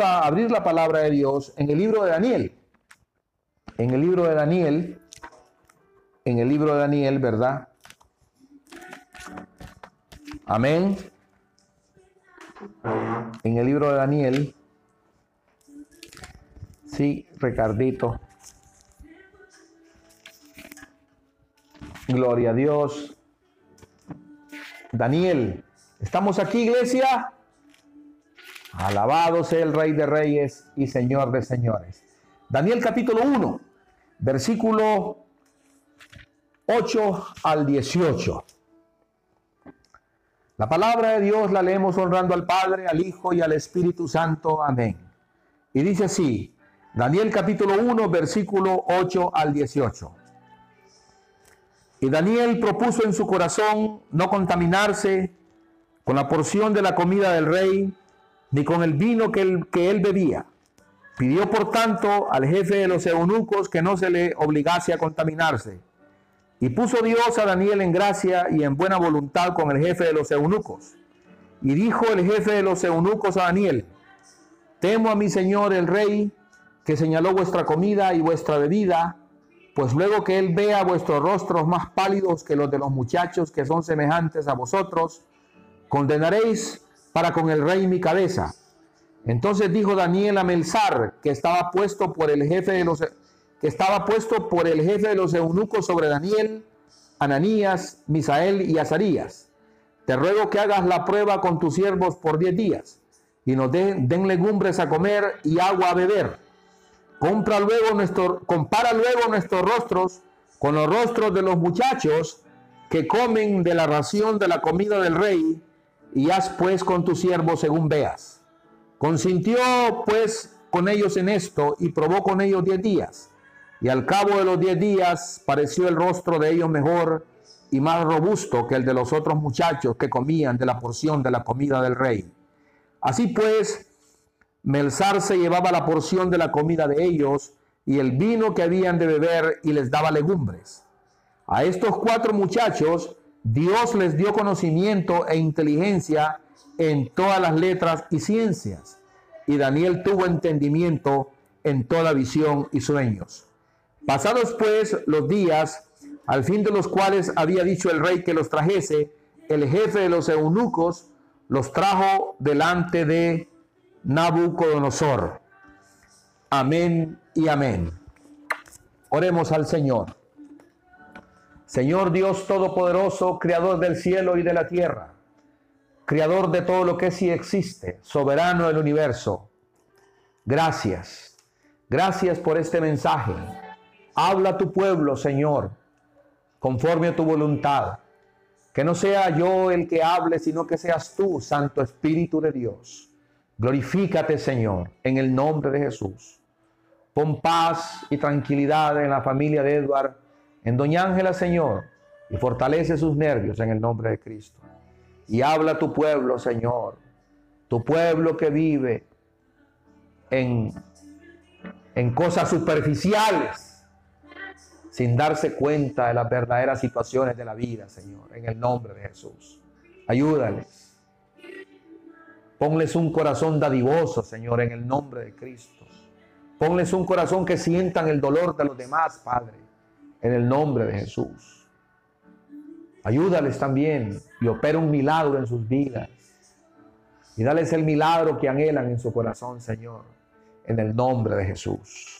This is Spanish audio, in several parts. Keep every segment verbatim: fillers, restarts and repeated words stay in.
A abrir la palabra de Dios en el libro de Daniel, en el libro de Daniel, en el libro de Daniel, ¿verdad? Amén. En el libro de Daniel, sí, Ricardito. Gloria a Dios. Daniel, ¿estamos aquí, iglesia? Alabado sea el Rey de Reyes y Señor de Señores. Daniel capítulo uno, versículo ocho al dieciocho. La palabra de Dios la leemos honrando al Padre, al Hijo y al Espíritu Santo. Amén. Y dice así, Daniel capítulo uno, versículo ocho al dieciocho. Y Daniel propuso en su corazón no contaminarse con la porción de la comida del rey, ni con el vino que él, que él bebía. Pidió, por tanto, al jefe de los eunucos que no se le obligase a contaminarse. Y puso Dios a Daniel en gracia y en buena voluntad con el jefe de los eunucos. Y dijo el jefe de los eunucos a Daniel, temo a mi señor el rey, que señaló vuestra comida y vuestra bebida, pues luego que él vea vuestros rostros más pálidos que los de los muchachos que son semejantes a vosotros, condenaréis para con el rey mi cabeza. Entonces dijo Daniel a Melzar, que estaba puesto por el jefe de los que estaba puesto por el jefe de los eunucos sobre Daniel, Ananías, Misael y Azarías, te ruego que hagas la prueba con tus siervos por diez días, y nos den, den legumbres a comer y agua a beber. Compra luego nuestro, compara luego nuestros rostros con los rostros de los muchachos que comen de la ración de la comida del rey, y haz pues con tus siervos según veas. Consintió pues con ellos en esto, y probó con ellos diez días. Y al cabo de los diez días pareció el rostro de ellos mejor y más robusto que el de los otros muchachos que comían de la porción de la comida del rey. Así pues, Melzar se llevaba la porción de la comida de ellos y el vino que habían de beber, y les daba legumbres. A estos cuatro muchachos Dios les dio conocimiento e inteligencia en todas las letras y ciencias, y Daniel tuvo entendimiento en toda visión y sueños. Pasados pues los días, al fin de los cuales había dicho el rey que los trajese, el jefe de los eunucos los trajo delante de Nabucodonosor. Amén y amén. Oremos al Señor. Señor Dios Todopoderoso, Creador del cielo y de la tierra, Creador de todo lo que sí existe, Soberano del universo, gracias, gracias por este mensaje. Habla a tu pueblo, Señor, conforme a tu voluntad. Que no sea yo el que hable, sino que seas tú, Santo Espíritu de Dios. Glorifícate, Señor, en el nombre de Jesús. Pon paz y tranquilidad en la familia de Edward, en doña Ángela, Señor, y fortalece sus nervios en el nombre de Cristo. Y habla a tu pueblo, Señor, tu pueblo que vive en, en cosas superficiales, sin darse cuenta de las verdaderas situaciones de la vida, Señor, en el nombre de Jesús. Ayúdales. Ponles un corazón dadivoso, Señor, en el nombre de Cristo. Ponles un corazón que sientan el dolor de los demás, Padre, en el nombre de Jesús. Ayúdales también y opera un milagro en sus vidas. Y dales el milagro que anhelan en su corazón, Señor, en el nombre de Jesús.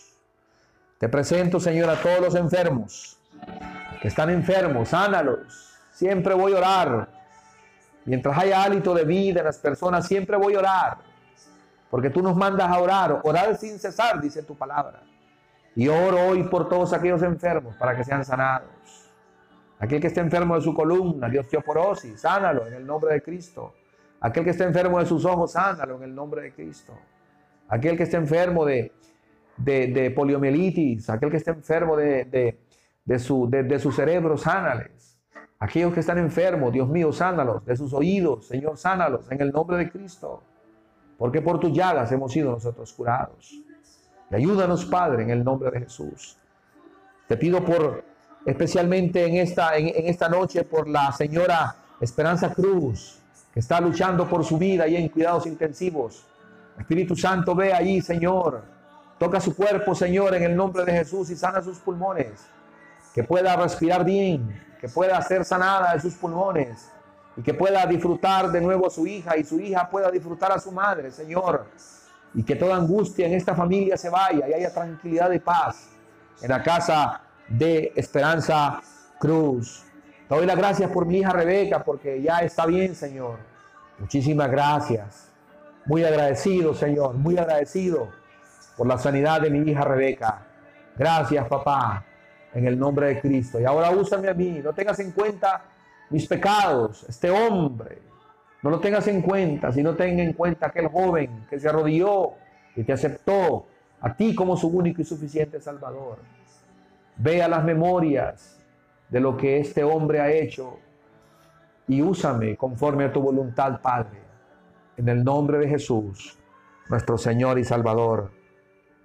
Te presento, Señor, a todos los enfermos que están enfermos. Sánalos. Siempre voy a orar. Mientras haya hálito de vida en las personas, siempre voy a orar. Porque tú nos mandas a orar. Orar sin cesar, dice tu palabra. Y oro hoy por todos aquellos enfermos para que sean sanados. Aquel que esté enfermo de su columna, de osteoporosis, sánalo en el nombre de Cristo. Aquel que esté enfermo de sus ojos, sánalo en el nombre de Cristo. Aquel que esté enfermo de, de, de poliomielitis, aquel que esté enfermo de, de, de, su, de, de su cerebro, sánales. Aquellos que están enfermos, Dios mío, sánalos. De sus oídos, Señor, sánalos en el nombre de Cristo. Porque por tus llagas hemos sido nosotros curados. Ayúdanos, Padre, en el nombre de Jesús. Te pido por, especialmente en esta, en, en esta noche, por la señora Esperanza Cruz, que está luchando por su vida y en cuidados intensivos. Espíritu Santo, ve allí, Señor. Toca su cuerpo, Señor, en el nombre de Jesús y sana sus pulmones. Que pueda respirar bien, que pueda ser sanada de sus pulmones y que pueda disfrutar de nuevo a su hija y su hija pueda disfrutar a su madre, Señor. Y que toda angustia en esta familia se vaya y haya tranquilidad y paz en la casa de Esperanza Cruz. Te doy las gracias por mi hija Rebeca, porque ya está bien, Señor. Muchísimas gracias. Muy agradecido, Señor, muy agradecido por la sanidad de mi hija Rebeca. Gracias, papá, en el nombre de Cristo. Y ahora úsame a mí. No tengas en cuenta mis pecados, este hombre. No lo tengas en cuenta, sino ten en cuenta aquel joven que se arrodilló y te aceptó a ti como su único y suficiente Salvador. Vea las memorias de lo que este hombre ha hecho y úsame conforme a tu voluntad, Padre. En el nombre de Jesús, nuestro Señor y Salvador.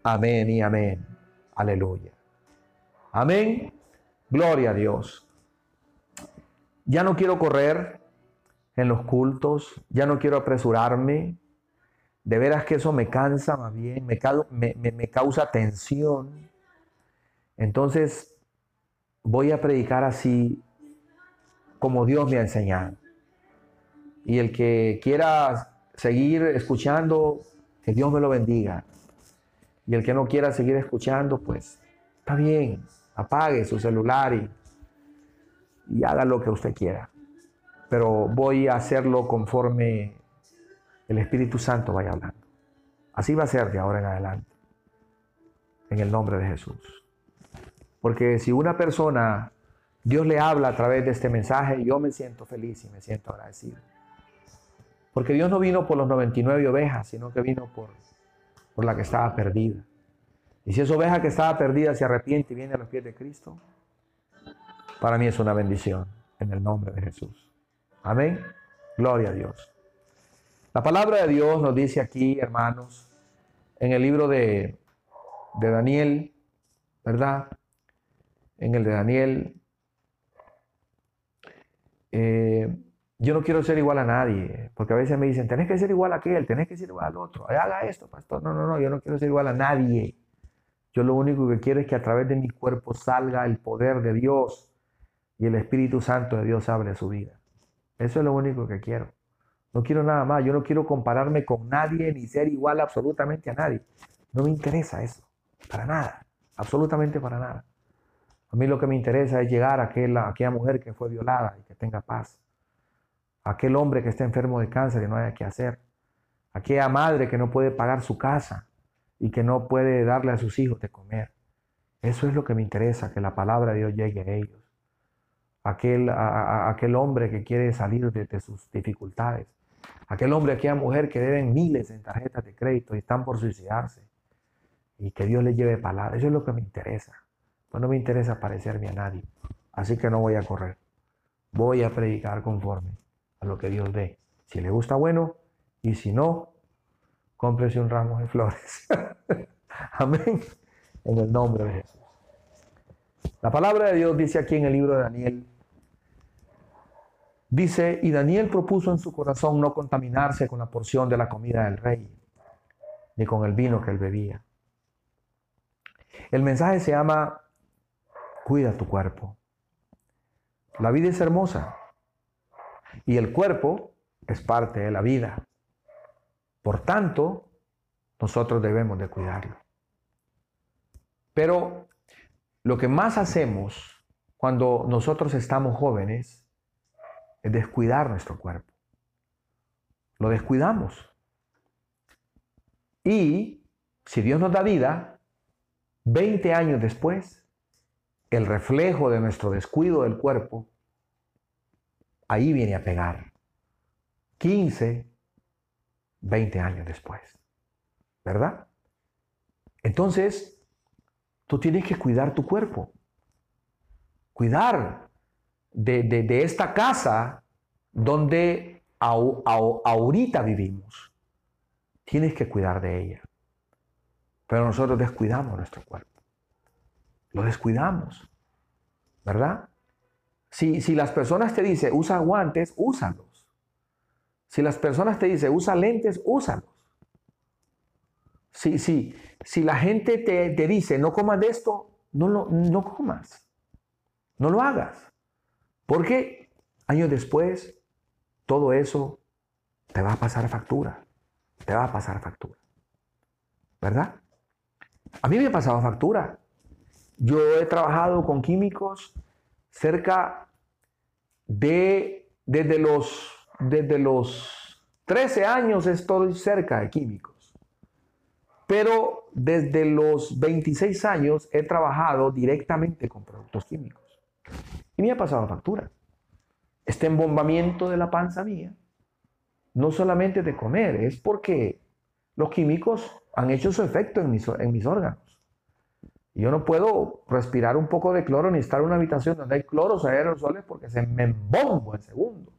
Amén y amén. Aleluya. Amén. Gloria a Dios. Ya no quiero correr en los cultos, ya no quiero apresurarme. De veras que eso me cansa más bien, me, me, me, me causa tensión. Entonces, voy a predicar así como Dios me ha enseñado. Y el que quiera seguir escuchando, que Dios me lo bendiga. Y el que no quiera seguir escuchando, pues está bien. Apague su celular y, y haga lo que usted quiera. Pero voy a hacerlo conforme el Espíritu Santo vaya hablando. Así va a ser de ahora en adelante. En el nombre de Jesús. Porque si una persona, Dios le habla a través de este mensaje, yo me siento feliz y me siento agradecido. Porque Dios no vino por los noventa y nueve ovejas, sino que vino por, por la que estaba perdida. Y si esa oveja que estaba perdida se arrepiente y viene a los pies de Cristo, para mí es una bendición, en el nombre de Jesús. Amén. Gloria a Dios. La palabra de Dios nos dice aquí, hermanos, en el libro de, de Daniel, ¿verdad? En el de Daniel, eh, yo no quiero ser igual a nadie, porque a veces me dicen, tenés que ser igual a aquel, tenés que ser igual al otro, haga esto, pastor. No, no, no, yo no quiero ser igual a nadie. Yo lo único que quiero es que a través de mi cuerpo salga el poder de Dios y el Espíritu Santo de Dios hable su vida. Eso es lo único que quiero. No quiero nada más, yo no quiero compararme con nadie ni ser igual absolutamente a nadie. No me interesa eso, para nada, absolutamente para nada. A mí lo que me interesa es llegar a aquella, a aquella mujer que fue violada y que tenga paz. A aquel hombre que está enfermo de cáncer y no haya qué hacer. A aquella madre que no puede pagar su casa y que no puede darle a sus hijos de comer. Eso es lo que me interesa, que la palabra de Dios llegue a ellos. Aquel, a, a, aquel hombre que quiere salir de, de sus dificultades. Aquel hombre, aquella mujer que deben miles en tarjetas de crédito y están por suicidarse. Y que Dios les lleve palabra. Eso es lo que me interesa. Pues no me interesa parecerme a nadie, así que no voy a correr. Voy a predicar conforme a lo que Dios dé. Si le gusta, bueno, y si no, cómprese un ramo de flores. Amén. En el nombre de Jesús. La palabra de Dios dice aquí en el libro de Daniel. Dice, y Daniel propuso en su corazón no contaminarse con la porción de la comida del rey, ni con el vino que él bebía. El mensaje se llama cuida tu cuerpo. La vida es hermosa y el cuerpo es parte de la vida. Por tanto, nosotros debemos de cuidarlo. Pero lo que más hacemos cuando nosotros estamos jóvenes es descuidar nuestro cuerpo. Lo descuidamos. Y si Dios nos da vida, veinte años después, el reflejo de nuestro descuido del cuerpo, ahí viene a pegar. quince, veinte años después. ¿Verdad? Entonces, tú tienes que cuidar tu cuerpo. Cuidar de, de, de esta casa donde au, au, ahorita vivimos. Tienes que cuidar de ella. Pero nosotros descuidamos nuestro cuerpo. Lo descuidamos, ¿verdad? Si, si las personas te dicen, usa guantes, úsalos. Si las personas te dicen, usa lentes, úsalos. Si, si, si la gente te, te dice, no comas de esto, no, lo, no comas, no lo hagas. Porque años después, todo eso te va a pasar factura, te va a pasar factura, ¿verdad? A mí me ha pasado factura. Yo he trabajado con químicos cerca de, desde los, desde los trece años estoy cerca de químicos. Pero desde los veintiséis años he trabajado directamente con productos químicos. Y me ha pasado factura. Este embombamiento de la panza mía no solamente de comer, es porque los químicos han hecho su efecto en mis, en mis órganos. Yo no puedo respirar un poco de cloro ni estar en una habitación donde hay cloros o aerosoles porque se me embombo en segundos.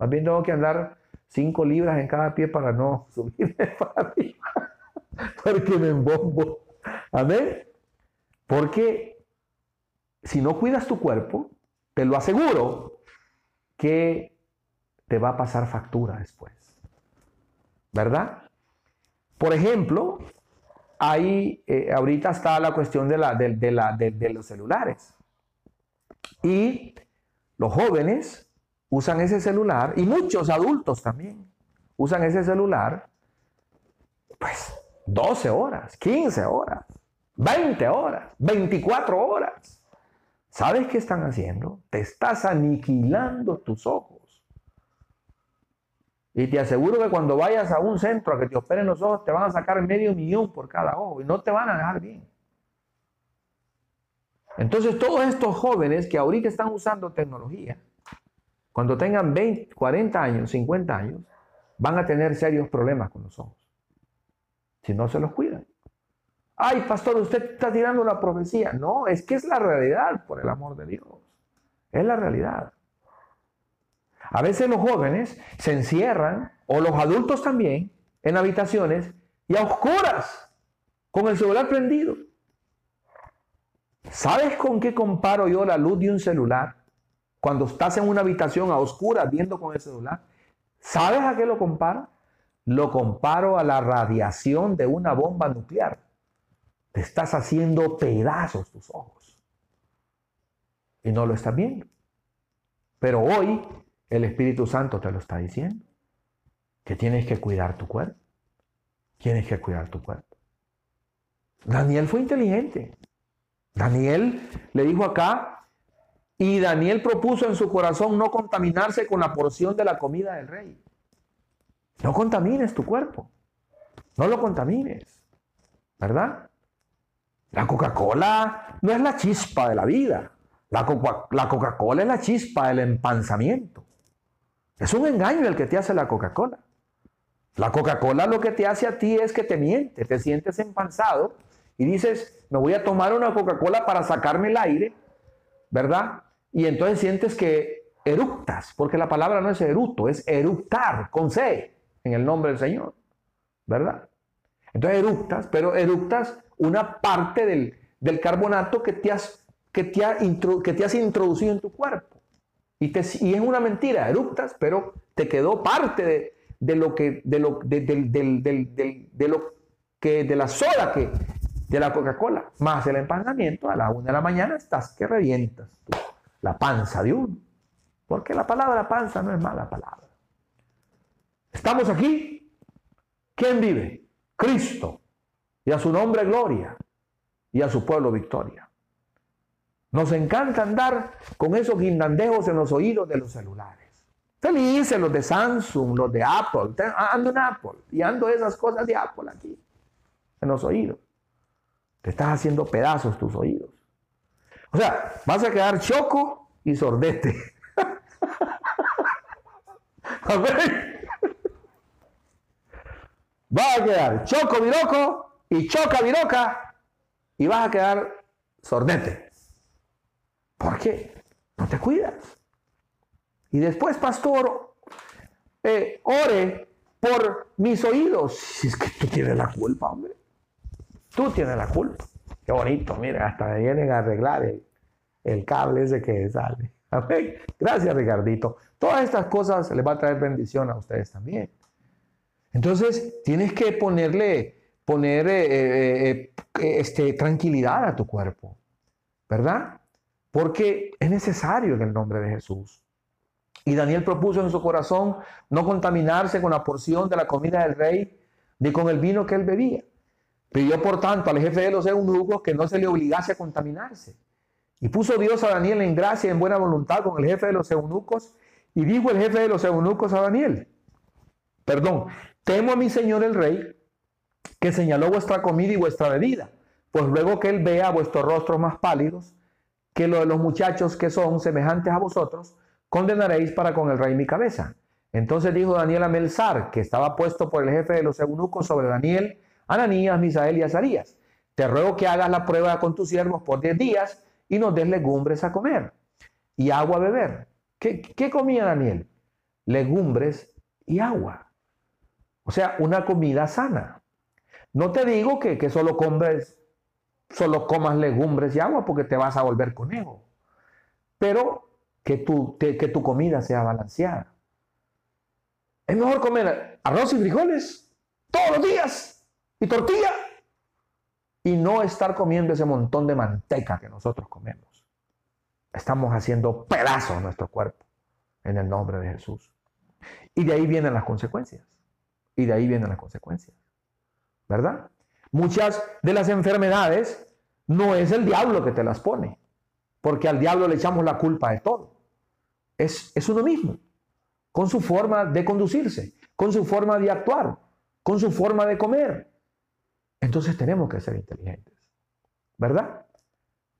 Más bien tengo que andar cinco libras en cada pie para no subir para arriba porque me embombo. ¿Amén? Porque si no cuidas tu cuerpo, te lo aseguro que te va a pasar factura después. ¿Verdad? Por ejemplo, ahí, eh, ahorita está la cuestión de, la, de, de, la, de, de los celulares. Y los jóvenes usan ese celular, y muchos adultos también, usan ese celular, pues, doce horas, quince horas, veinte horas, veinticuatro horas. ¿Sabes qué están haciendo? Te estás aniquilando tus ojos. Y te aseguro que cuando vayas a un centro a que te operen los ojos, te van a sacar medio millón por cada ojo y no te van a dejar bien. Entonces, todos estos jóvenes que ahorita están usando tecnología, cuando tengan veinte, cuarenta años, cincuenta años, van a tener serios problemas con los ojos. Si no se los cuidan. Ay, pastor, usted está tirando la profecía. No, es que es la realidad, por el amor de Dios. Es la realidad. A veces los jóvenes se encierran, o los adultos también, en habitaciones y a oscuras, con el celular prendido. ¿Sabes con qué comparo yo la luz de un celular? Cuando estás en una habitación a oscuras viendo con el celular, ¿sabes a qué lo comparo? Lo comparo a la radiación de una bomba nuclear. Te estás haciendo pedazos tus ojos. Y no lo estás viendo. Pero hoy el Espíritu Santo te lo está diciendo, que tienes que cuidar tu cuerpo. Tienes que cuidar tu cuerpo. Daniel fue inteligente. Daniel le dijo acá, y Daniel propuso en su corazón no contaminarse con la porción de la comida del rey. No contamines tu cuerpo. No lo contamines. ¿Verdad? La Coca-Cola no es la chispa de la vida. La Coca-Cola es la chispa del empanzamiento. Es un engaño el que te hace la Coca-Cola. La Coca-Cola lo que te hace a ti es que te miente, te sientes empanzado y dices, me voy a tomar una Coca-Cola para sacarme el aire, ¿verdad? Y entonces sientes que eructas, porque la palabra no es eructo, es eructar, con C, en el nombre del Señor, ¿verdad? Entonces eructas, pero eructas una parte del, del carbonato que te, has, que, te ha, que te has introducido en tu cuerpo. Y, te, y es una mentira, eructas, pero te quedó parte de, de lo que, de lo, de, de, de, de, de, de lo que, de la soda que, de la Coca-Cola, más el empanzamiento. A la una de la mañana estás que revientas tú, la panza de uno, porque la palabra panza no es mala palabra. Estamos aquí, ¿quién vive? Cristo, y a su nombre gloria, y a su pueblo victoria. Nos encanta andar con esos guindandejos en los oídos de los celulares. Felices los de Samsung, los de Apple. Ando en Apple y ando esas cosas de Apple aquí, en los oídos. Te estás haciendo pedazos tus oídos. O sea, vas a quedar choco y sordete. A ver. Vas a quedar choco viroco y choca viroca y vas a quedar sordete. ¿Por qué? No te cuidas. Y después, pastor, eh, ore por mis oídos. Si es que tú tienes la culpa, hombre. Tú tienes la culpa. Qué bonito, mira, hasta me vienen a arreglar el, el cable ese que sale. Amén. Gracias, Ricardito. Todas estas cosas les va a traer bendición a ustedes también. Entonces, tienes que ponerle poner eh, eh, este, tranquilidad a tu cuerpo, ¿verdad? Porque es necesario en el nombre de Jesús. Y Daniel propuso en su corazón no contaminarse con la porción de la comida del rey ni con el vino que él bebía. Pidió, por tanto, al jefe de los eunucos que no se le obligase a contaminarse. Y puso Dios a Daniel en gracia y en buena voluntad con el jefe de los eunucos. Y dijo el jefe de los eunucos a Daniel, perdón, temo a mi señor el rey, que señaló vuestra comida y vuestra bebida, pues luego que él vea vuestros rostros más pálidos, que lo de los muchachos que son semejantes a vosotros, condenaréis para con el rey mi cabeza. Entonces dijo Daniel a Melzar, que estaba puesto por el jefe de los eunucos sobre Daniel, Ananías, Misael y Azarías, te ruego que hagas la prueba con tus siervos por diez días y nos des legumbres a comer y agua a beber. ¿Qué, qué comía Daniel? Legumbres y agua. O sea, una comida sana. No te digo que, que solo, comes, solo comas legumbres y agua porque te vas a volver conejo, pero que tu, te, que tu comida sea balanceada. Es mejor comer arroz y frijoles todos los días y tortilla y no estar comiendo ese montón de manteca que nosotros comemos. Estamos haciendo pedazos nuestro cuerpo en el nombre de Jesús. Y de ahí vienen las consecuencias. Y de ahí vienen las consecuencias. ¿Verdad? Muchas de las enfermedades no es el diablo que te las pone, porque al diablo le echamos la culpa de todo. Es, es uno mismo, con su forma de conducirse, con su forma de actuar, con su forma de comer. Entonces tenemos que ser inteligentes, ¿verdad?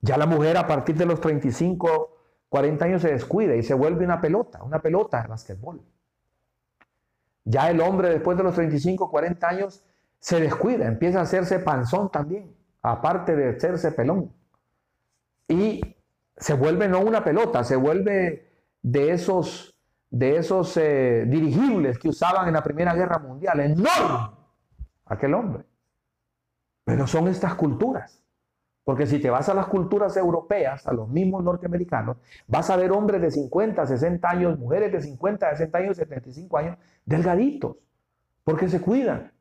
Ya la mujer a partir de los treinta y cinco, cuarenta años se descuida y se vuelve una pelota, una pelota de basquetbol. Ya el hombre después de los treinta y cinco, cuarenta años se descuida, empieza a hacerse panzón también, aparte de hacerse pelón. Y se vuelve no una pelota, se vuelve de esos, de esos eh, dirigibles que usaban en la Primera Guerra Mundial. ¡Enorme! Aquel hombre. Pero son estas culturas. Porque si te vas a las culturas europeas, a los mismos norteamericanos, vas a ver hombres de cincuenta, sesenta años, mujeres de cincuenta, sesenta años, setenta y cinco años, delgaditos, porque se cuidan.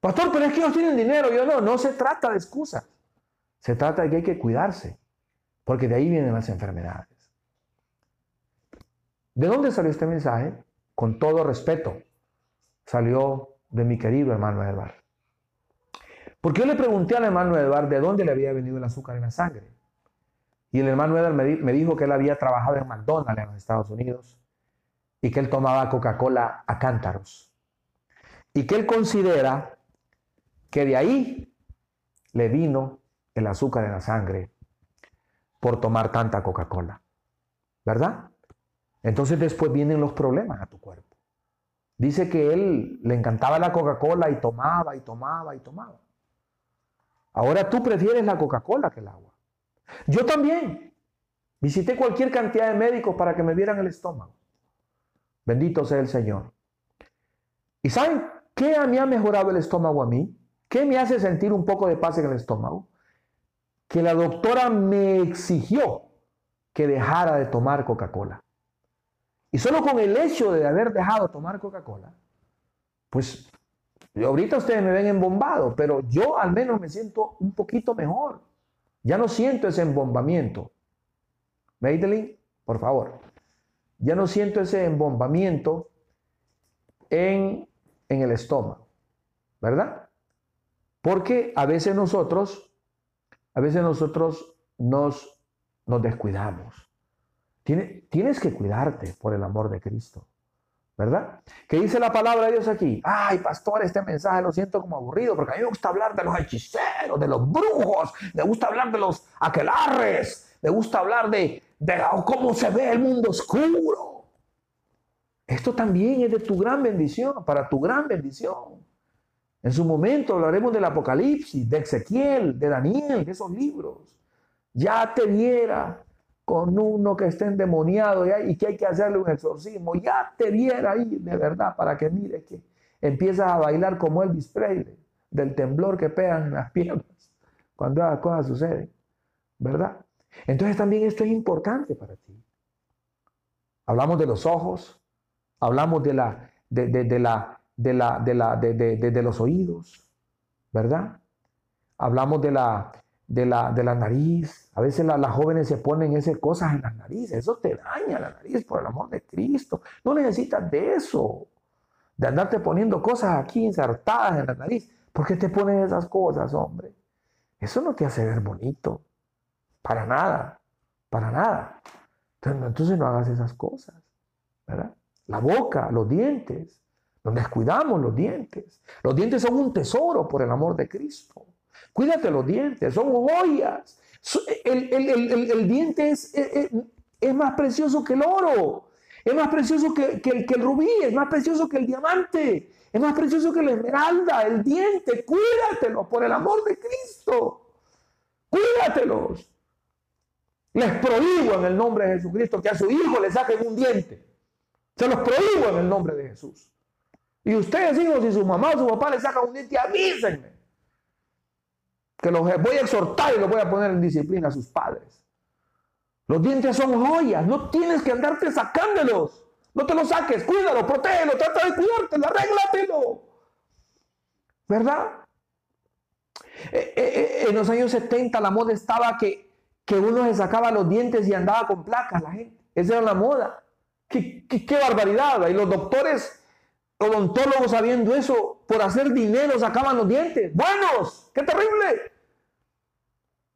Pastor, pero es que ellos tienen dinero. Yo no, no se trata de excusas. Se trata de que hay que cuidarse, porque de ahí vienen las enfermedades. ¿De dónde salió este mensaje? Con todo respeto, salió de mi querido hermano Edward. Porque yo le pregunté al hermano Edward de dónde le había venido el azúcar en la sangre. Y el hermano Edward me, me dijo que él había trabajado en McDonald's en los Estados Unidos y que él tomaba Coca-Cola a cántaros. Y que él considera que de ahí le vino el azúcar en la sangre por tomar tanta Coca-Cola, ¿verdad? Entonces después vienen los problemas a tu cuerpo. Dice que él le encantaba la Coca-Cola y tomaba y tomaba y tomaba. Ahora tú prefieres la Coca-Cola que el agua. Yo también. Visité cualquier cantidad de médicos para que me vieran el estómago. Bendito sea el Señor. ¿Y saben qué me ha mejorado el estómago a mí? ¿Qué me hace sentir un poco de paz en el estómago? Que la doctora me exigió que dejara de tomar Coca-Cola. Y solo con el hecho de haber dejado de tomar Coca-Cola, pues ahorita ustedes me ven embombado, pero yo al menos me siento un poquito mejor. Ya no siento ese embombamiento. Madeline, por favor. Ya no siento ese embombamiento en, en el estómago, ¿verdad? Porque a veces nosotros... A veces nosotros nos, nos descuidamos. Tienes, tienes que cuidarte por el amor de Cristo, ¿verdad? ¿Qué dice la palabra de Dios aquí? Ay, pastor, este mensaje lo siento como aburrido, porque a mí me gusta hablar de los hechiceros, de los brujos, me gusta hablar de los aquelarres, me gusta hablar de, de cómo se ve el mundo oscuro. Esto también es de tu gran bendición, para tu gran bendición. En su momento hablaremos del Apocalipsis, de Ezequiel, de Daniel, de esos libros. Ya te viera con uno que esté endemoniado ya, y que hay que hacerle un exorcismo. Ya te viera ahí, de verdad, para que mires que empiezas a bailar como Elvis Presley, del temblor que pegan en las piernas cuando las cosas suceden, ¿verdad? Entonces también esto es importante para ti. Hablamos de los ojos, hablamos de la... De, de, de la De, la, de, la, de, de, de, de los oídos, ¿verdad? Hablamos de la, de la, de la nariz. A veces la, las jóvenes se ponen esas cosas en las narices. Eso te daña la nariz, por el amor de Cristo. No necesitas de eso, de andarte poniendo cosas aquí insertadas en la nariz. ¿Por qué te pones esas cosas, hombre? Eso no te hace ver bonito. Para nada, para nada. Entonces, entonces no hagas esas cosas, ¿verdad? La boca, los dientes. Nos descuidamos los dientes. Los dientes son un tesoro, por el amor de Cristo. Cuídate los dientes, son joyas. El, el, el, el, el diente es, es, es más precioso que el oro. Es más precioso que, que, el, que el rubí, es más precioso que el diamante, es más precioso que la esmeralda, el diente. Cuídatelo, por el amor de Cristo. Cuídatelos. Les prohíbo en el nombre de Jesucristo que a su hijo le saquen un diente. Se los prohíbo en el nombre de Jesús. Y ustedes, hijos, si su mamá o su papá le sacan un diente, avísenme. Que los voy a exhortar y los voy a poner en disciplina a sus padres. Los dientes son joyas, no tienes que andarte sacándolos. No te los saques, cuídalo, protégelo, trata de cuidártelo, arréglatelo. ¿Verdad? Eh, eh, en los años setenta la moda estaba que, que uno se sacaba los dientes y andaba con placas, la gente. Esa era la moda. ¡Qué, qué, qué barbaridad! Y los doctores, odontólogos, sabiendo eso, por hacer dinero sacaban los dientes. ¡Buenos! ¡Qué terrible!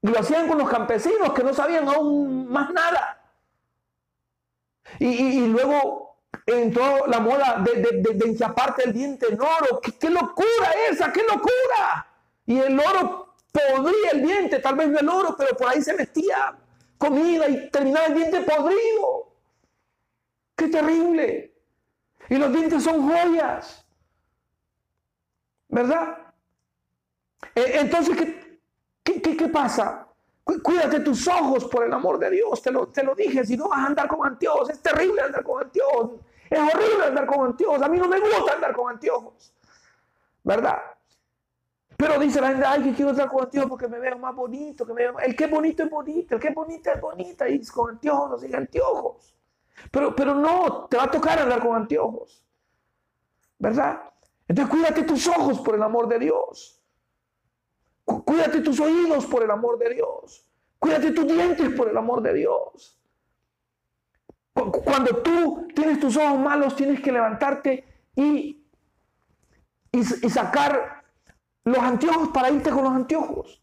Y lo hacían con los campesinos que no sabían aún más nada. Y, y, y luego entró la moda de, de, de, de enchaparte el diente en oro. ¡Qué, qué locura esa! ¡Qué locura! Y el oro podría el diente, tal vez no el oro, pero por ahí se metía comida y terminaba el diente podrido. ¡Qué terrible! Y los dientes son joyas, ¿verdad? Entonces, ¿qué, qué, qué, qué pasa? Cuídate tus ojos, por el amor de Dios. Te lo, te lo dije, si no vas a andar con anteojos. Es terrible andar con anteojos. Es horrible andar con anteojos. A mí no me gusta andar con anteojos, ¿verdad? Pero dice la gente, ay, que quiero andar con anteojos porque me veo más bonito. Que me veo más... El que es bonito es bonito, el que es bonita es bonita. Y con anteojos no sigue anteojos. Pero, pero no, te va a tocar andar con anteojos, ¿verdad? Entonces cuídate tus ojos, por el amor de Dios. Cuídate tus oídos, por el amor de Dios. Cuídate tus dientes, por el amor de Dios. Cuando tú tienes tus ojos malos, tienes que levantarte y, y, y sacar los anteojos para irte con los anteojos.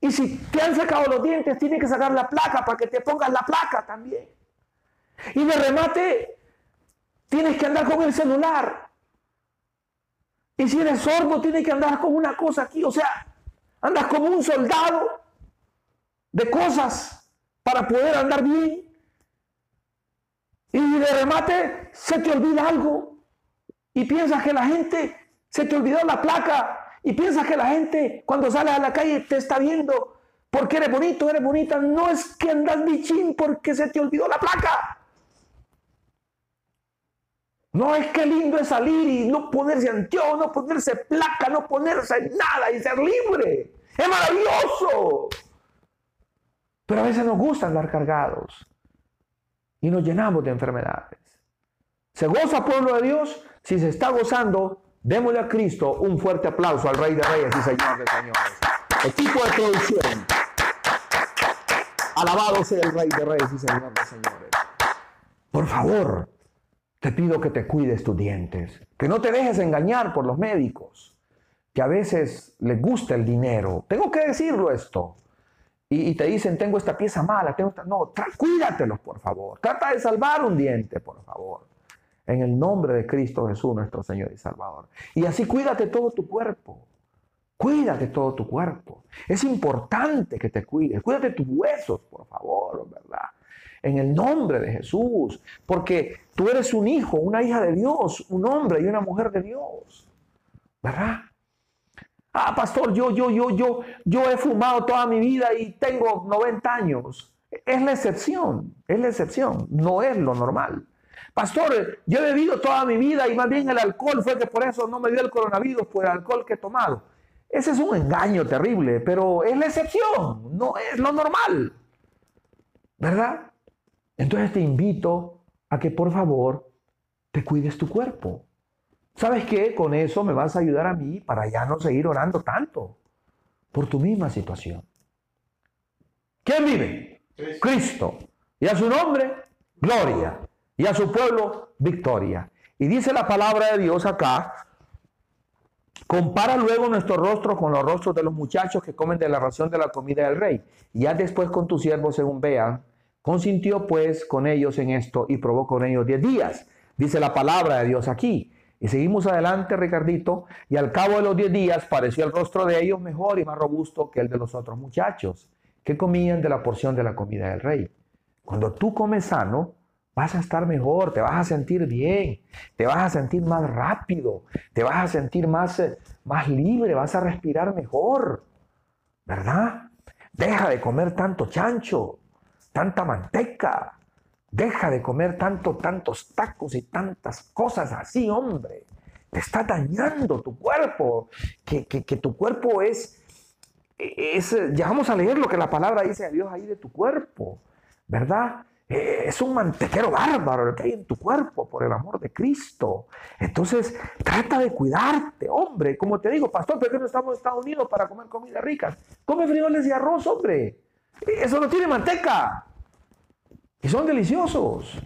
Y si te han sacado los dientes, tienes que sacar la placa para que te pongas la placa también. Y de remate, tienes que andar con el celular. Y si eres sordo, tienes que andar con una cosa aquí. O sea, andas como un soldado de cosas para poder andar bien. Y de remate, se te olvida algo. Y piensas que la gente, se te olvidó la placa. Y piensas que la gente, cuando sales a la calle, te está viendo porque eres bonito, eres bonita. No es que andas bichín porque se te olvidó la placa. No es que lindo es salir y no ponerse anteojos, no ponerse placa, no ponerse nada y ser libre. ¡Es maravilloso! Pero a veces nos gusta andar cargados y nos llenamos de enfermedades. ¿Se goza, pueblo de Dios? Si se está gozando, démosle a Cristo un fuerte aplauso al Rey de Reyes y Señor de Señores. Equipo de producción. Alabado sea el Rey de Reyes y Señor de Señores. Por favor. Te pido que te cuides tus dientes, que no te dejes engañar por los médicos, que a veces les gusta el dinero. Tengo que decirlo esto. Y, y te dicen, tengo esta pieza mala, tengo esta... No, cuídatelos, por favor. Trata de salvar un diente, por favor. En el nombre de Cristo Jesús, nuestro Señor y Salvador. Y así cuídate todo tu cuerpo. Cuídate todo tu cuerpo. Es importante que te cuides. Cuídate tus huesos, por favor, ¿verdad? En el nombre de Jesús, porque tú eres un hijo, una hija de Dios, un hombre y una mujer de Dios, ¿verdad? Ah, pastor, yo, yo, yo, yo, yo he fumado toda mi vida y tengo noventa años. Es la excepción, es la excepción, no es lo normal. Pastor, yo he bebido toda mi vida y más bien el alcohol fue que por eso no me dio el coronavirus, por el alcohol que he tomado. Ese es un engaño terrible, pero es la excepción, no es lo normal, ¿verdad? Entonces te invito a que por favor te cuides tu cuerpo. ¿Sabes qué? Con eso me vas a ayudar a mí para ya no seguir orando tanto por tu misma situación. ¿Quién vive? Cristo. Cristo. Y a su nombre, gloria. Y a su pueblo, victoria. Y dice la palabra de Dios acá, compara luego nuestro rostro con los rostros de los muchachos que comen de la ración de la comida del rey. Y ya después con tus siervos según vean, consintió pues con ellos en esto y probó con ellos diez días. Dice la palabra de Dios aquí. Y seguimos adelante, Ricardito, y al cabo de los diez días pareció el rostro de ellos mejor y más robusto que el de los otros muchachos, que comían de la porción de la comida del rey. Cuando tú comes sano, vas a estar mejor, te vas a sentir bien, te vas a sentir más rápido, te vas a sentir más, más libre, vas a respirar mejor, ¿verdad? Deja de comer tanto chancho, tanta manteca. Deja de comer tanto, tantos tacos y tantas cosas así, hombre. Te está dañando tu cuerpo, que, que, que tu cuerpo es, es... Ya vamos a leer lo que la palabra dice de Dios ahí de tu cuerpo, ¿verdad? Eh, es un mantequero bárbaro el que hay en tu cuerpo, por el amor de Cristo. Entonces, trata de cuidarte, hombre. Como te digo, pastor, ¿por qué no estamos en Estados Unidos para comer comida rica? Come frijoles y arroz, hombre. Eso no tiene manteca. Y son deliciosos,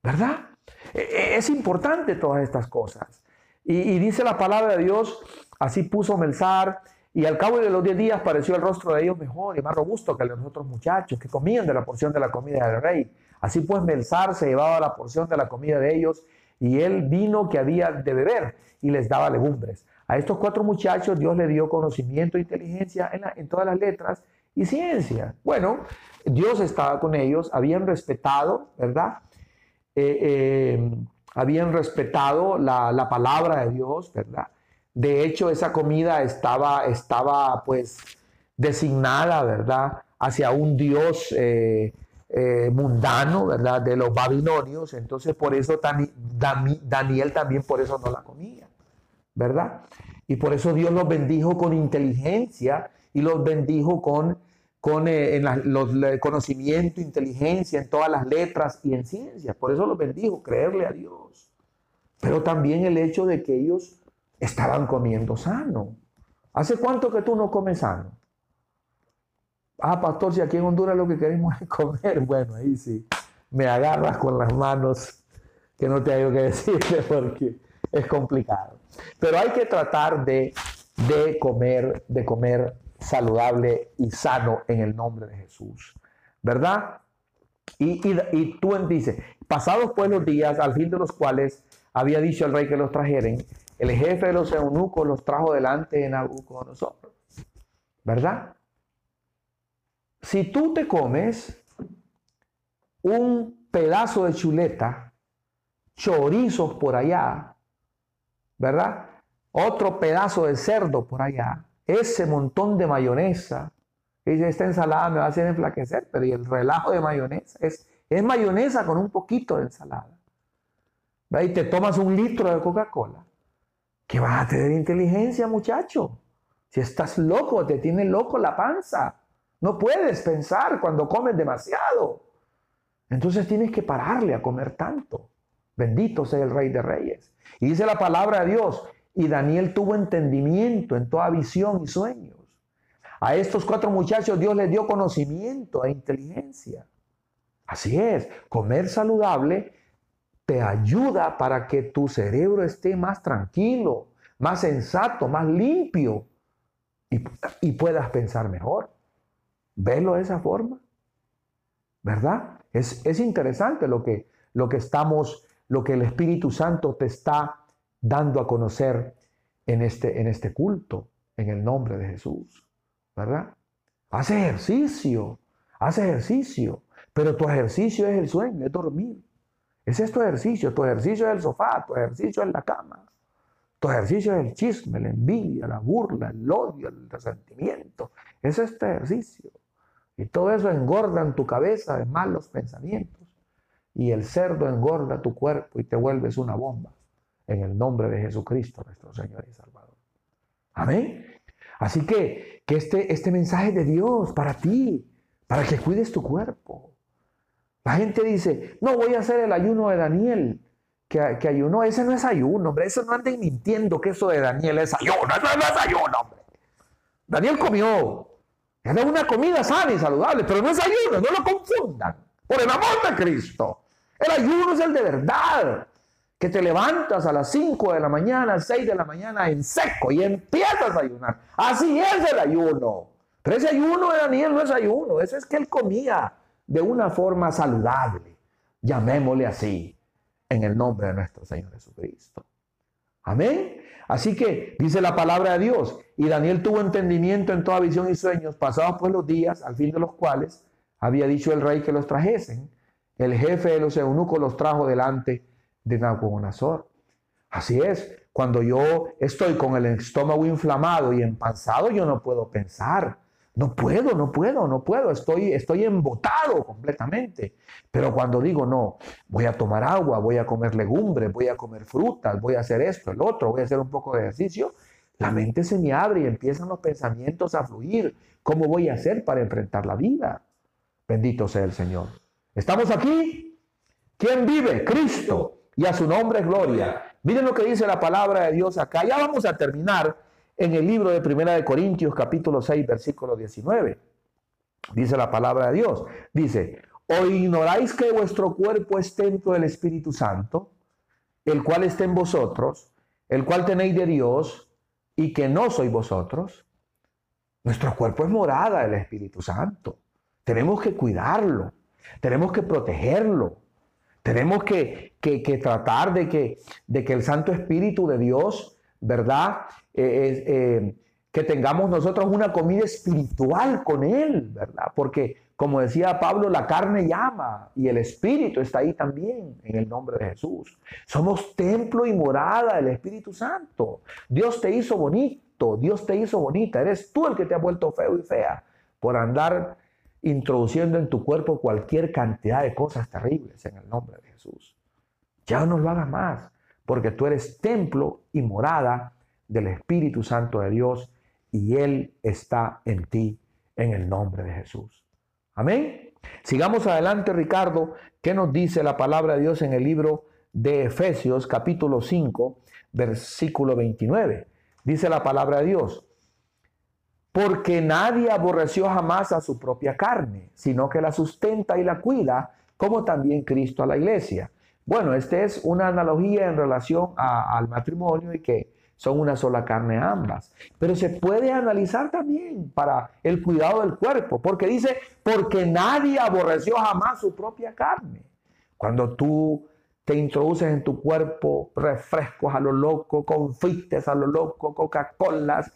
¿verdad? Es importante todas estas cosas. Y, y dice la palabra de Dios, así puso Melzar, y al cabo de los diez días pareció el rostro de ellos mejor y más robusto que el de los otros muchachos, que comían de la porción de la comida del rey. Así pues Melzar se llevaba la porción de la comida de ellos, y el vino que había de beber, y les daba legumbres. A estos cuatro muchachos Dios le dio conocimiento e inteligencia en, la, en todas las letras, y ciencia. Bueno, Dios estaba con ellos, habían respetado, ¿verdad? Eh, eh, habían respetado la, la palabra de Dios, ¿verdad? De hecho, esa comida estaba, estaba pues, designada, ¿verdad? Hacia un Dios eh, eh, mundano, ¿verdad? De los babilonios. Entonces, por eso Dani, Dani, Daniel también por eso no la comía, ¿verdad? Y por eso Dios los bendijo con inteligencia y los bendijo con con eh, en la, los, la, conocimiento, inteligencia, en todas las letras y en ciencias. Por eso los bendijo, creerle a Dios. Pero también el hecho de que ellos estaban comiendo sano. ¿Hace cuánto que tú no comes sano? Ah, pastor, si aquí en Honduras lo que queremos es comer. Bueno, ahí sí, me agarras con las manos, que no te hay que decirle porque es complicado. Pero hay que tratar de, de comer, de comer saludable y sano en el nombre de Jesús, ¿verdad? Y, y, y tú dices, pasados pues los días, al fin de los cuales había dicho el rey que los trajeren, el jefe de los eunucos los trajo delante de Nabucodonosor, ¿verdad? Si tú te comes un pedazo de chuleta, chorizos por allá, ¿verdad? Otro pedazo de cerdo por allá, ese montón de mayonesa, dice, esta ensalada me va a hacer enflaquecer, pero y el relajo de mayonesa, es, es mayonesa con un poquito de ensalada, ¿verdad? Y te tomas un litro de Coca-Cola, que vas a tener inteligencia, muchacho. Si estás loco, te tiene loco la panza, no puedes pensar cuando comes demasiado, entonces tienes que pararle a comer tanto. Bendito sea el Rey de Reyes. Y dice la palabra de Dios, y Daniel tuvo entendimiento en toda visión y sueños. A estos cuatro muchachos Dios les dio conocimiento e inteligencia. Así es, comer saludable te ayuda para que tu cerebro esté más tranquilo, más sensato, más limpio y, y puedas pensar mejor. Velo de esa forma, ¿verdad? Es, es interesante lo que, lo que estamos, lo que el Espíritu Santo te está dando a conocer en este, en este culto, en el nombre de Jesús, ¿verdad? Haz ejercicio, haz ejercicio, pero tu ejercicio es el sueño, es dormir. Ese es tu ejercicio, tu ejercicio es el sofá, tu ejercicio es la cama, tu ejercicio es el chisme, la envidia, la burla, el odio, el resentimiento. Ese es tu ejercicio. Y todo eso engorda en tu cabeza de malos pensamientos. Y el cerdo engorda tu cuerpo y te vuelves una bomba. En el nombre de Jesucristo, nuestro Señor y Salvador. Amén. Así que, que este, este mensaje de Dios para ti, para que cuides tu cuerpo. La gente dice, no voy a hacer el ayuno de Daniel. que, que ayunó. Ese no es ayuno, hombre. Eso no anden mintiendo que eso de Daniel es ayuno. Eso no es ayuno, hombre. Daniel comió. Era una comida sana y saludable, pero no es ayuno. No lo confundan. Por el amor de Cristo. El ayuno es el de verdad. Que te levantas a las cinco de la mañana, seis de la mañana en seco y empiezas a ayunar. Así es el ayuno. Pero ese ayuno de Daniel no es ayuno. Ese es que él comía de una forma saludable. Llamémosle así, en el nombre de nuestro Señor Jesucristo. Amén. Así que dice la palabra de Dios. Y Daniel tuvo entendimiento en toda visión y sueños, pasados pues los días, al fin de los cuales había dicho el rey que los trajesen. El jefe de los eunucos los trajo delante de Nabucodonosor. Así es, cuando yo estoy con el estómago inflamado y empanzado, yo no puedo pensar. No puedo, no puedo, no puedo. Estoy, estoy embotado completamente. Pero cuando digo, no, voy a tomar agua, voy a comer legumbres, voy a comer frutas, voy a hacer esto, el otro, voy a hacer un poco de ejercicio, la mente se me abre y empiezan los pensamientos a fluir. ¿Cómo voy a hacer para enfrentar la vida? Bendito sea el Señor. ¿Estamos aquí? ¿Quién vive? Cristo. Y a su nombre es gloria. Miren lo que dice la palabra de Dios acá. Ya vamos a terminar. En el libro de Primera de Corintios, capítulo seis, versículo diecinueve, dice la palabra de Dios. Dice, ¿o ignoráis que vuestro cuerpo es templo del Espíritu Santo, el cual está en vosotros, el cual tenéis de Dios, y que no sois vosotros? Nuestro cuerpo es morada del Espíritu Santo. Tenemos que cuidarlo, tenemos que protegerlo, tenemos que, que, que tratar de que, de que el Santo Espíritu de Dios, ¿verdad? Eh, eh, que tengamos nosotros una comida espiritual con Él, ¿verdad? Porque, como decía Pablo, la carne llama y el Espíritu está ahí también, en el nombre de Jesús. Somos templo y morada del Espíritu Santo. Dios te hizo bonito, Dios te hizo bonita. Eres tú el que te ha vuelto feo y fea por andar introduciendo en tu cuerpo cualquier cantidad de cosas terribles, en el nombre de Jesús. Ya no lo hagas más. Porque tú eres templo y morada del Espíritu Santo de Dios y Él está en ti, en el nombre de Jesús. Amén. Sigamos adelante, Ricardo. ¿Qué nos dice la palabra de Dios en el libro de Efesios, capítulo cinco, versículo veintinueve? Dice la palabra de Dios. Porque nadie aborreció jamás a su propia carne, sino que la sustenta y la cuida, como también Cristo a la iglesia. Bueno, esta es una analogía en relación a, al matrimonio y que son una sola carne ambas. Pero se puede analizar también para el cuidado del cuerpo, porque dice, porque nadie aborreció jamás su propia carne. Cuando tú te introduces en tu cuerpo refrescos a lo loco, confites a lo loco, Coca-Colas,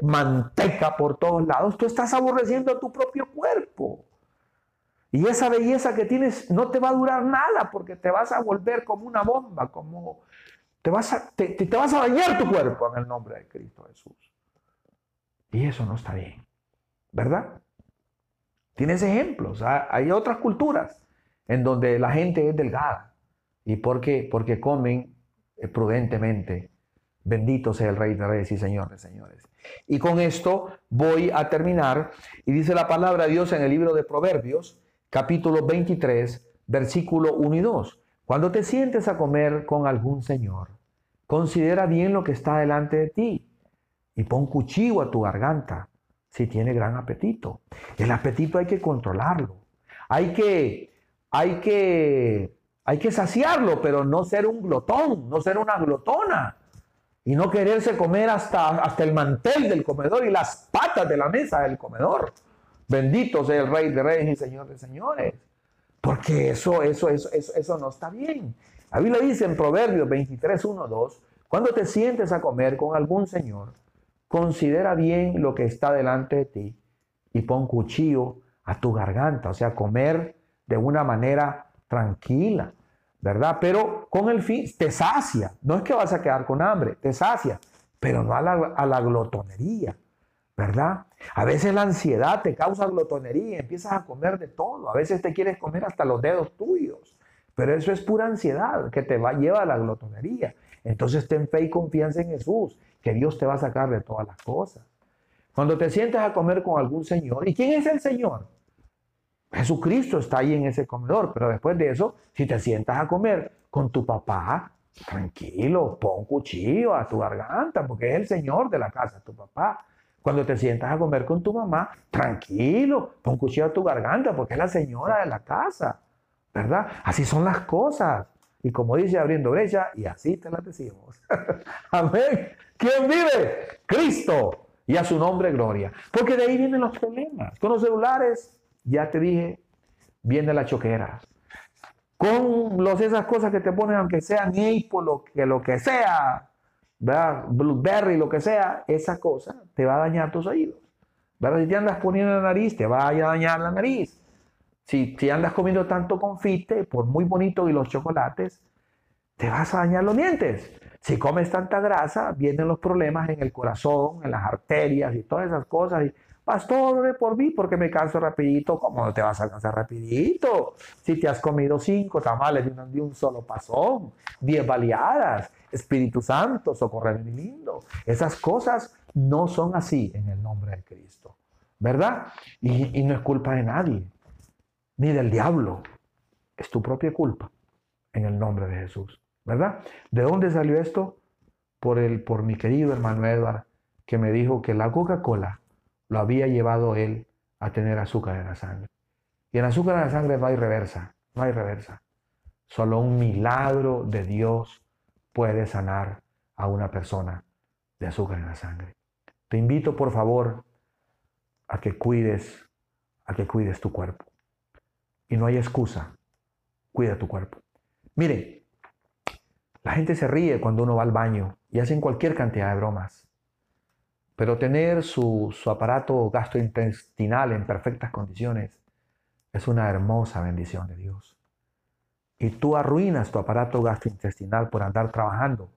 manteca por todos lados, tú estás aborreciendo a tu propio cuerpo. Y esa belleza que tienes no te va a durar nada porque te vas a volver como una bomba, como te vas a, te, te vas a dañar tu cuerpo en el nombre de Cristo Jesús. Y eso no está bien, ¿verdad? Tienes ejemplos. Hay otras culturas en donde la gente es delgada. ¿Y por qué? Porque comen prudentemente. Bendito sea el Rey de Reyes y Señor de Señores. Y con esto voy a terminar. Y dice la palabra de Dios en el libro de Proverbios, capítulo veintitrés, versículo uno y dos. Cuando te sientes a comer con algún señor, considera bien lo que está delante de ti y pon cuchillo a tu garganta si tiene gran apetito. El apetito hay que controlarlo. Hay que, hay que, hay que saciarlo, pero no ser un glotón, no ser una glotona y no quererse comer hasta, hasta el mantel del comedor y las patas de la mesa del comedor. Bendito sea el Rey de Reyes y Señor de Señores, porque eso, eso, eso, eso, eso no está bien. La Biblia dice en Proverbios veintitrés, uno, dos, cuando te sientes a comer con algún señor, considera bien lo que está delante de ti y pon cuchillo a tu garganta, o sea, comer de una manera tranquila, ¿verdad? Pero con el fin, te sacia, no es que vas a quedar con hambre, te sacia, pero no a la, a la glotonería, ¿verdad? A veces la ansiedad te causa glotonería, empiezas a comer de todo, a veces te quieres comer hasta los dedos tuyos, pero eso es pura ansiedad que te va, lleva a la glotonería. Entonces ten fe y confianza en Jesús, que Dios te va a sacar de todas las cosas. Cuando te sientas a comer con algún señor, ¿y quién es el señor? Jesucristo está ahí en ese comedor, pero después de eso, si te sientas a comer con tu papá, tranquilo, pon cuchillo a tu garganta, porque es el señor de la casa, tu papá. Cuando te sientas a comer con tu mamá, tranquilo, pon cuchillo a tu garganta, porque es la señora de la casa, ¿verdad? Así son las cosas. Y como dice Abriendo Brecha, y así te las decimos. Amén. ¿Quién vive? Cristo. Y a su nombre, gloria. Porque de ahí vienen los problemas. Con los celulares, ya te dije, viene la choquera. Con los, esas cosas que te ponen, aunque sean Apple, lo que, lo que sea, ¿verdad? Blueberry, lo que sea, esa cosa te va a dañar tus oídos, ¿verdad? Si te andas poniendo la nariz, te va a dañar la nariz. Si, si andas comiendo tanto confite, por muy bonito y los chocolates, te vas a dañar los dientes. Si comes tanta grasa, vienen los problemas en el corazón, en las arterias y todas esas cosas. Y, pastor, por mí, porque me canso rapidito. ¿Cómo no te vas a cansar rapidito? Si te has comido cinco tamales de un solo pasón, diez baleadas, Espíritu Santo, socorrer mi lindo. Esas cosas no son así en el nombre de Cristo, ¿verdad? Y, y no es culpa de nadie, ni del diablo. Es tu propia culpa en el nombre de Jesús, ¿verdad? ¿De dónde salió esto? Por, el, por mi querido hermano Edward, que me dijo que la Coca-Cola lo había llevado él a tener azúcar en la sangre. Y en azúcar en la sangre no hay reversa, no hay reversa. Solo un milagro de Dios puede sanar a una persona de azúcar en la sangre. Te invito, por favor, a que cuides, a que cuides tu cuerpo. Y no hay excusa, cuida tu cuerpo. Miren, la gente se ríe cuando uno va al baño y hacen cualquier cantidad de bromas. Pero tener su, su aparato gastrointestinal en perfectas condiciones es una hermosa bendición de Dios. Y tú arruinas tu aparato gastrointestinal por andar trabajando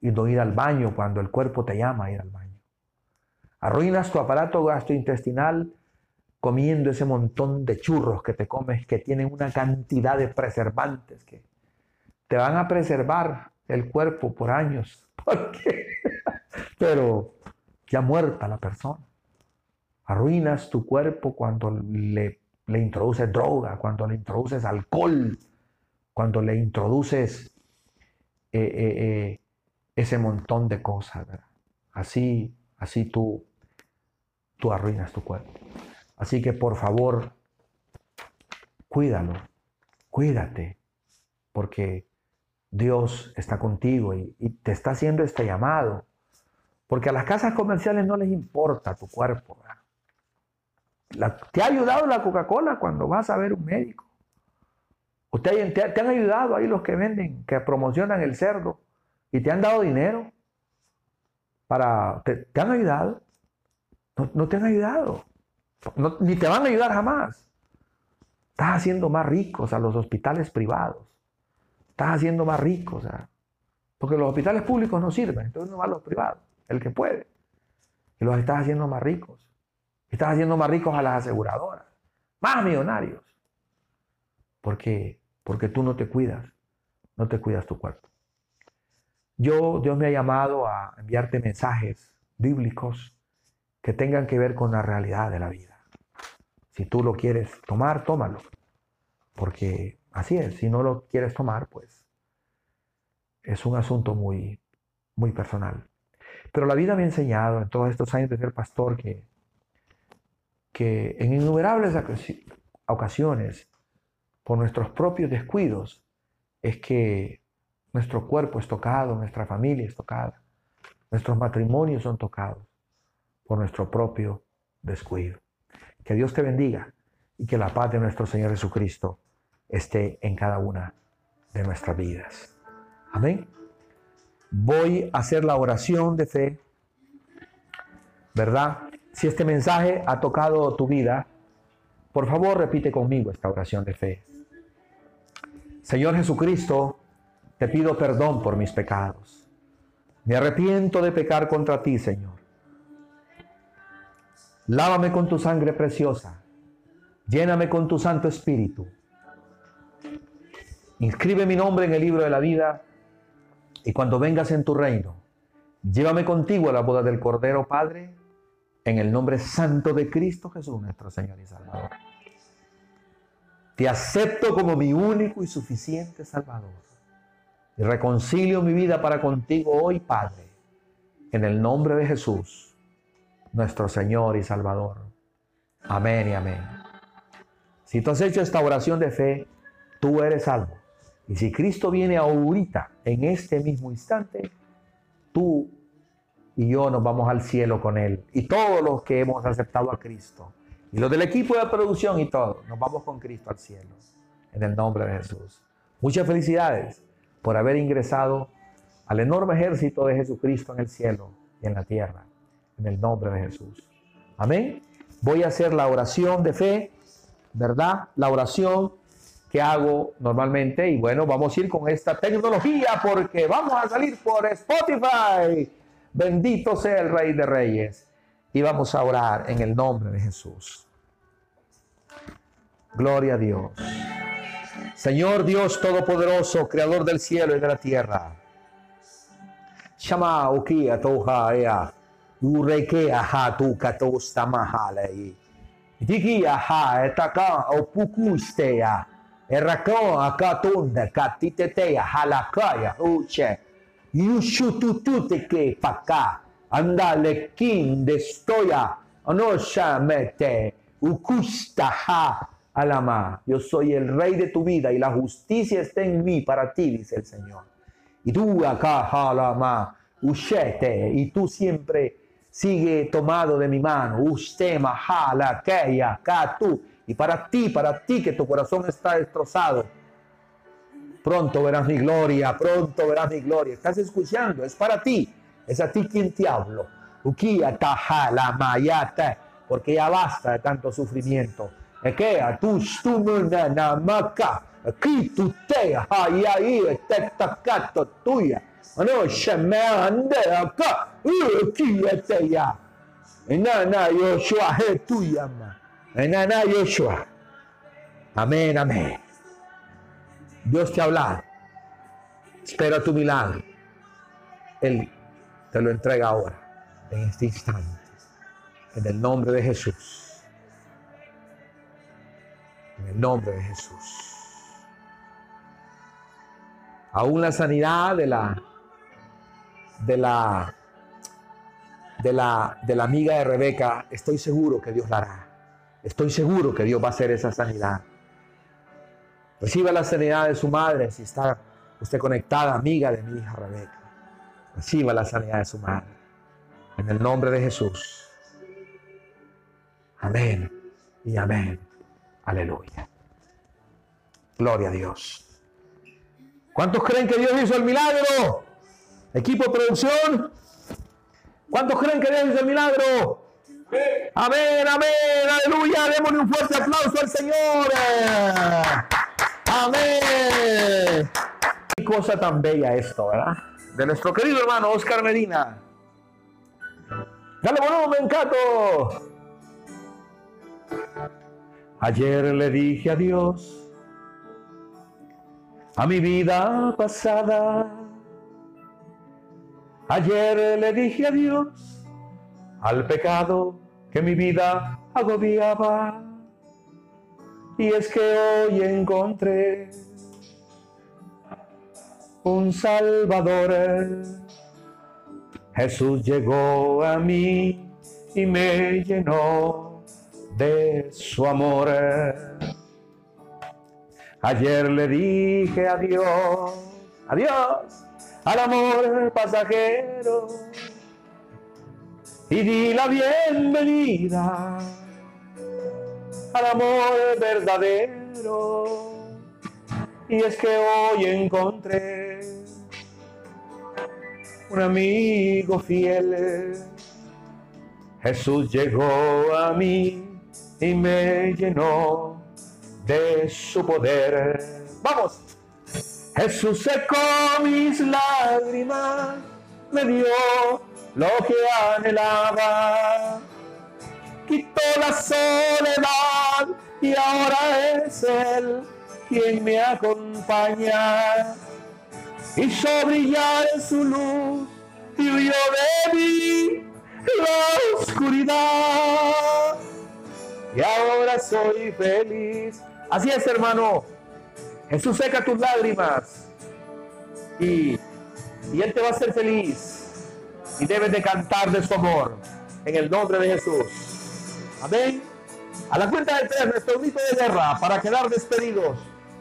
y no ir al baño cuando el cuerpo te llama a ir al baño. Arruinas tu aparato gastrointestinal comiendo ese montón de churros que te comes, que tienen una cantidad de preservantes que te van a preservar el cuerpo por años. ¿Por qué? Pero ya muerta la persona. Arruinas tu cuerpo cuando le, le introduces droga, cuando le introduces alcohol, cuando le introduces eh, eh, eh, ese montón de cosas, ¿verdad? Así, así tú, tú arruinas tu cuerpo. Así que por favor, cuídalo, cuídate, porque Dios está contigo y, y te está haciendo este llamado. Porque a las casas comerciales no les importa tu cuerpo, ¿verdad? La, ¿Te ha ayudado la Coca-Cola cuando vas a ver un médico? ¿O te, te, te han ayudado ahí los que venden, que promocionan el cerdo y te han dado dinero? Para, te, ¿Te han ayudado? No, no te han ayudado. No, ni te van a ayudar jamás. Estás haciendo más ricos a los hospitales privados. Estás haciendo más ricos, ¿verdad? Porque los hospitales públicos no sirven, entonces no van los privados. El que puede. Y los estás haciendo más ricos. Estás haciendo más ricos a las aseguradoras. Más millonarios. ¿Por qué? Porque tú no te cuidas. No te cuidas tu cuerpo. Yo, Dios me ha llamado a enviarte mensajes bíblicos que tengan que ver con la realidad de la vida. Si tú lo quieres tomar, tómalo. Porque así es. Si no lo quieres tomar, pues es un asunto muy, muy personal. Pero la vida me ha enseñado en todos estos años de ser pastor que, que en innumerables ocasiones, por nuestros propios descuidos, es que nuestro cuerpo es tocado, nuestra familia es tocada, nuestros matrimonios son tocados por nuestro propio descuido. Que Dios te bendiga y que la paz de nuestro Señor Jesucristo esté en cada una de nuestras vidas. Amén. Voy a hacer la oración de fe, ¿verdad? Si este mensaje ha tocado tu vida, por favor repite conmigo esta oración de fe. Señor Jesucristo, te pido perdón por mis pecados. Me arrepiento de pecar contra ti, Señor. Lávame con tu sangre preciosa. Lléname con tu Santo Espíritu. Inscribe mi nombre en el libro de la vida. Y cuando vengas en tu reino, llévame contigo a la boda del Cordero, Padre, en el nombre santo de Cristo Jesús, nuestro Señor y Salvador. Te acepto como mi único y suficiente Salvador. Y reconcilio mi vida para contigo hoy, Padre, en el nombre de Jesús, nuestro Señor y Salvador. Amén y amén. Si tú has hecho esta oración de fe, tú eres salvo. Y si Cristo viene ahorita, en este mismo instante, tú y yo nos vamos al cielo con Él. Y todos los que hemos aceptado a Cristo. Y los del equipo de producción y todo. Nos vamos con Cristo al cielo. En el nombre de Jesús. Muchas felicidades por haber ingresado al enorme ejército de Jesucristo en el cielo y en la tierra. En el nombre de Jesús. Amén. Voy a hacer la oración de fe. ¿Verdad? La oración que hago normalmente. Y bueno, vamos a ir con esta tecnología porque vamos a salir por Spotify. Bendito sea el Rey de Reyes. Y vamos a orar en el nombre de Jesús. Gloria a Dios. Señor Dios Todopoderoso, Creador del cielo y de la tierra. Shama ukia toha ea. Urekea ha tu katosta mahalei. Dikia ha etaka opukustea. Errako akatonda katitetea halakaya uche. Yushutututeke paka, andale kin destoya, anoshamete, ukustaha alama. Yo soy el rey de tu vida y la justicia está en mí para ti, dice el Señor. Y tú acá, alama, ushete, y tú siempre sigue tomado de mi mano, ustema, jala, keya, katu, y para ti, para ti que tu corazón está destrozado. Pronto verás mi gloria, pronto verás mi gloria. Estás escuchando, es para ti. Es a ti quien te hablo. Ukia taha la mayata, porque ya basta de tanto sufrimiento. Ekea tu stumuna namaka, ki tu te hayai te takato tuya. No se me ande acá, ukia te ya. Enana Yoshua he tuya ma. Enana Yoshua. Amén, amén. Dios te ha hablado. Espera tu milagro. Él te lo entrega ahora, en este instante. En el nombre de Jesús. En el nombre de Jesús. Aún la sanidad de la de la de la de la amiga de Rebeca, estoy seguro que Dios la hará. Estoy seguro que Dios va a hacer esa sanidad. Reciba la sanidad de su madre, si está usted conectada, amiga de mi hija Rebeca. Reciba la sanidad de su madre. En el nombre de Jesús. Amén y amén. Aleluya. Gloria a Dios. ¿Cuántos creen que Dios hizo el milagro? Equipo de producción. ¿Cuántos creen que Dios hizo el milagro? Amén, amén, aleluya. Démosle un fuerte aplauso al Señor. Amén. Qué cosa tan bella esto, ¿verdad? De nuestro querido hermano Oscar Medina. Dale volumen, Cato. Ayer le dije adiós a mi vida pasada. Ayer le dije adiós al pecado que mi vida agobiaba. Y es que hoy encontré un Salvador. Jesús llegó a mí y me llenó de su amor. Ayer le dije adiós, adiós al amor pasajero y di la bienvenida al amor verdadero. Y es que hoy encontré un amigo fiel. Jesús llegó a mí y me llenó de su poder. ¡Vamos! Jesús secó mis lágrimas, me dio lo que anhelaba. Quitó la soledad y ahora es Él quien me acompaña. Hizo brillar su luz y huyó de mí la oscuridad. Y ahora ahora soy feliz. Así es, hermano. Jesús seca tus lágrimas y, y Él te va a hacer feliz. Y debes de cantar de su amor en el nombre de Jesús. Amén. A la cuenta de tres, nuestro grito de guerra para quedar despedidos.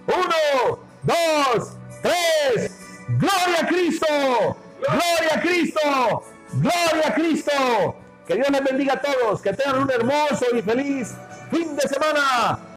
Uno, dos, tres. ¡Gloria a Cristo! ¡Gloria a Cristo! ¡Gloria a Cristo! Que Dios les bendiga a todos. Que tengan un hermoso y feliz fin de semana.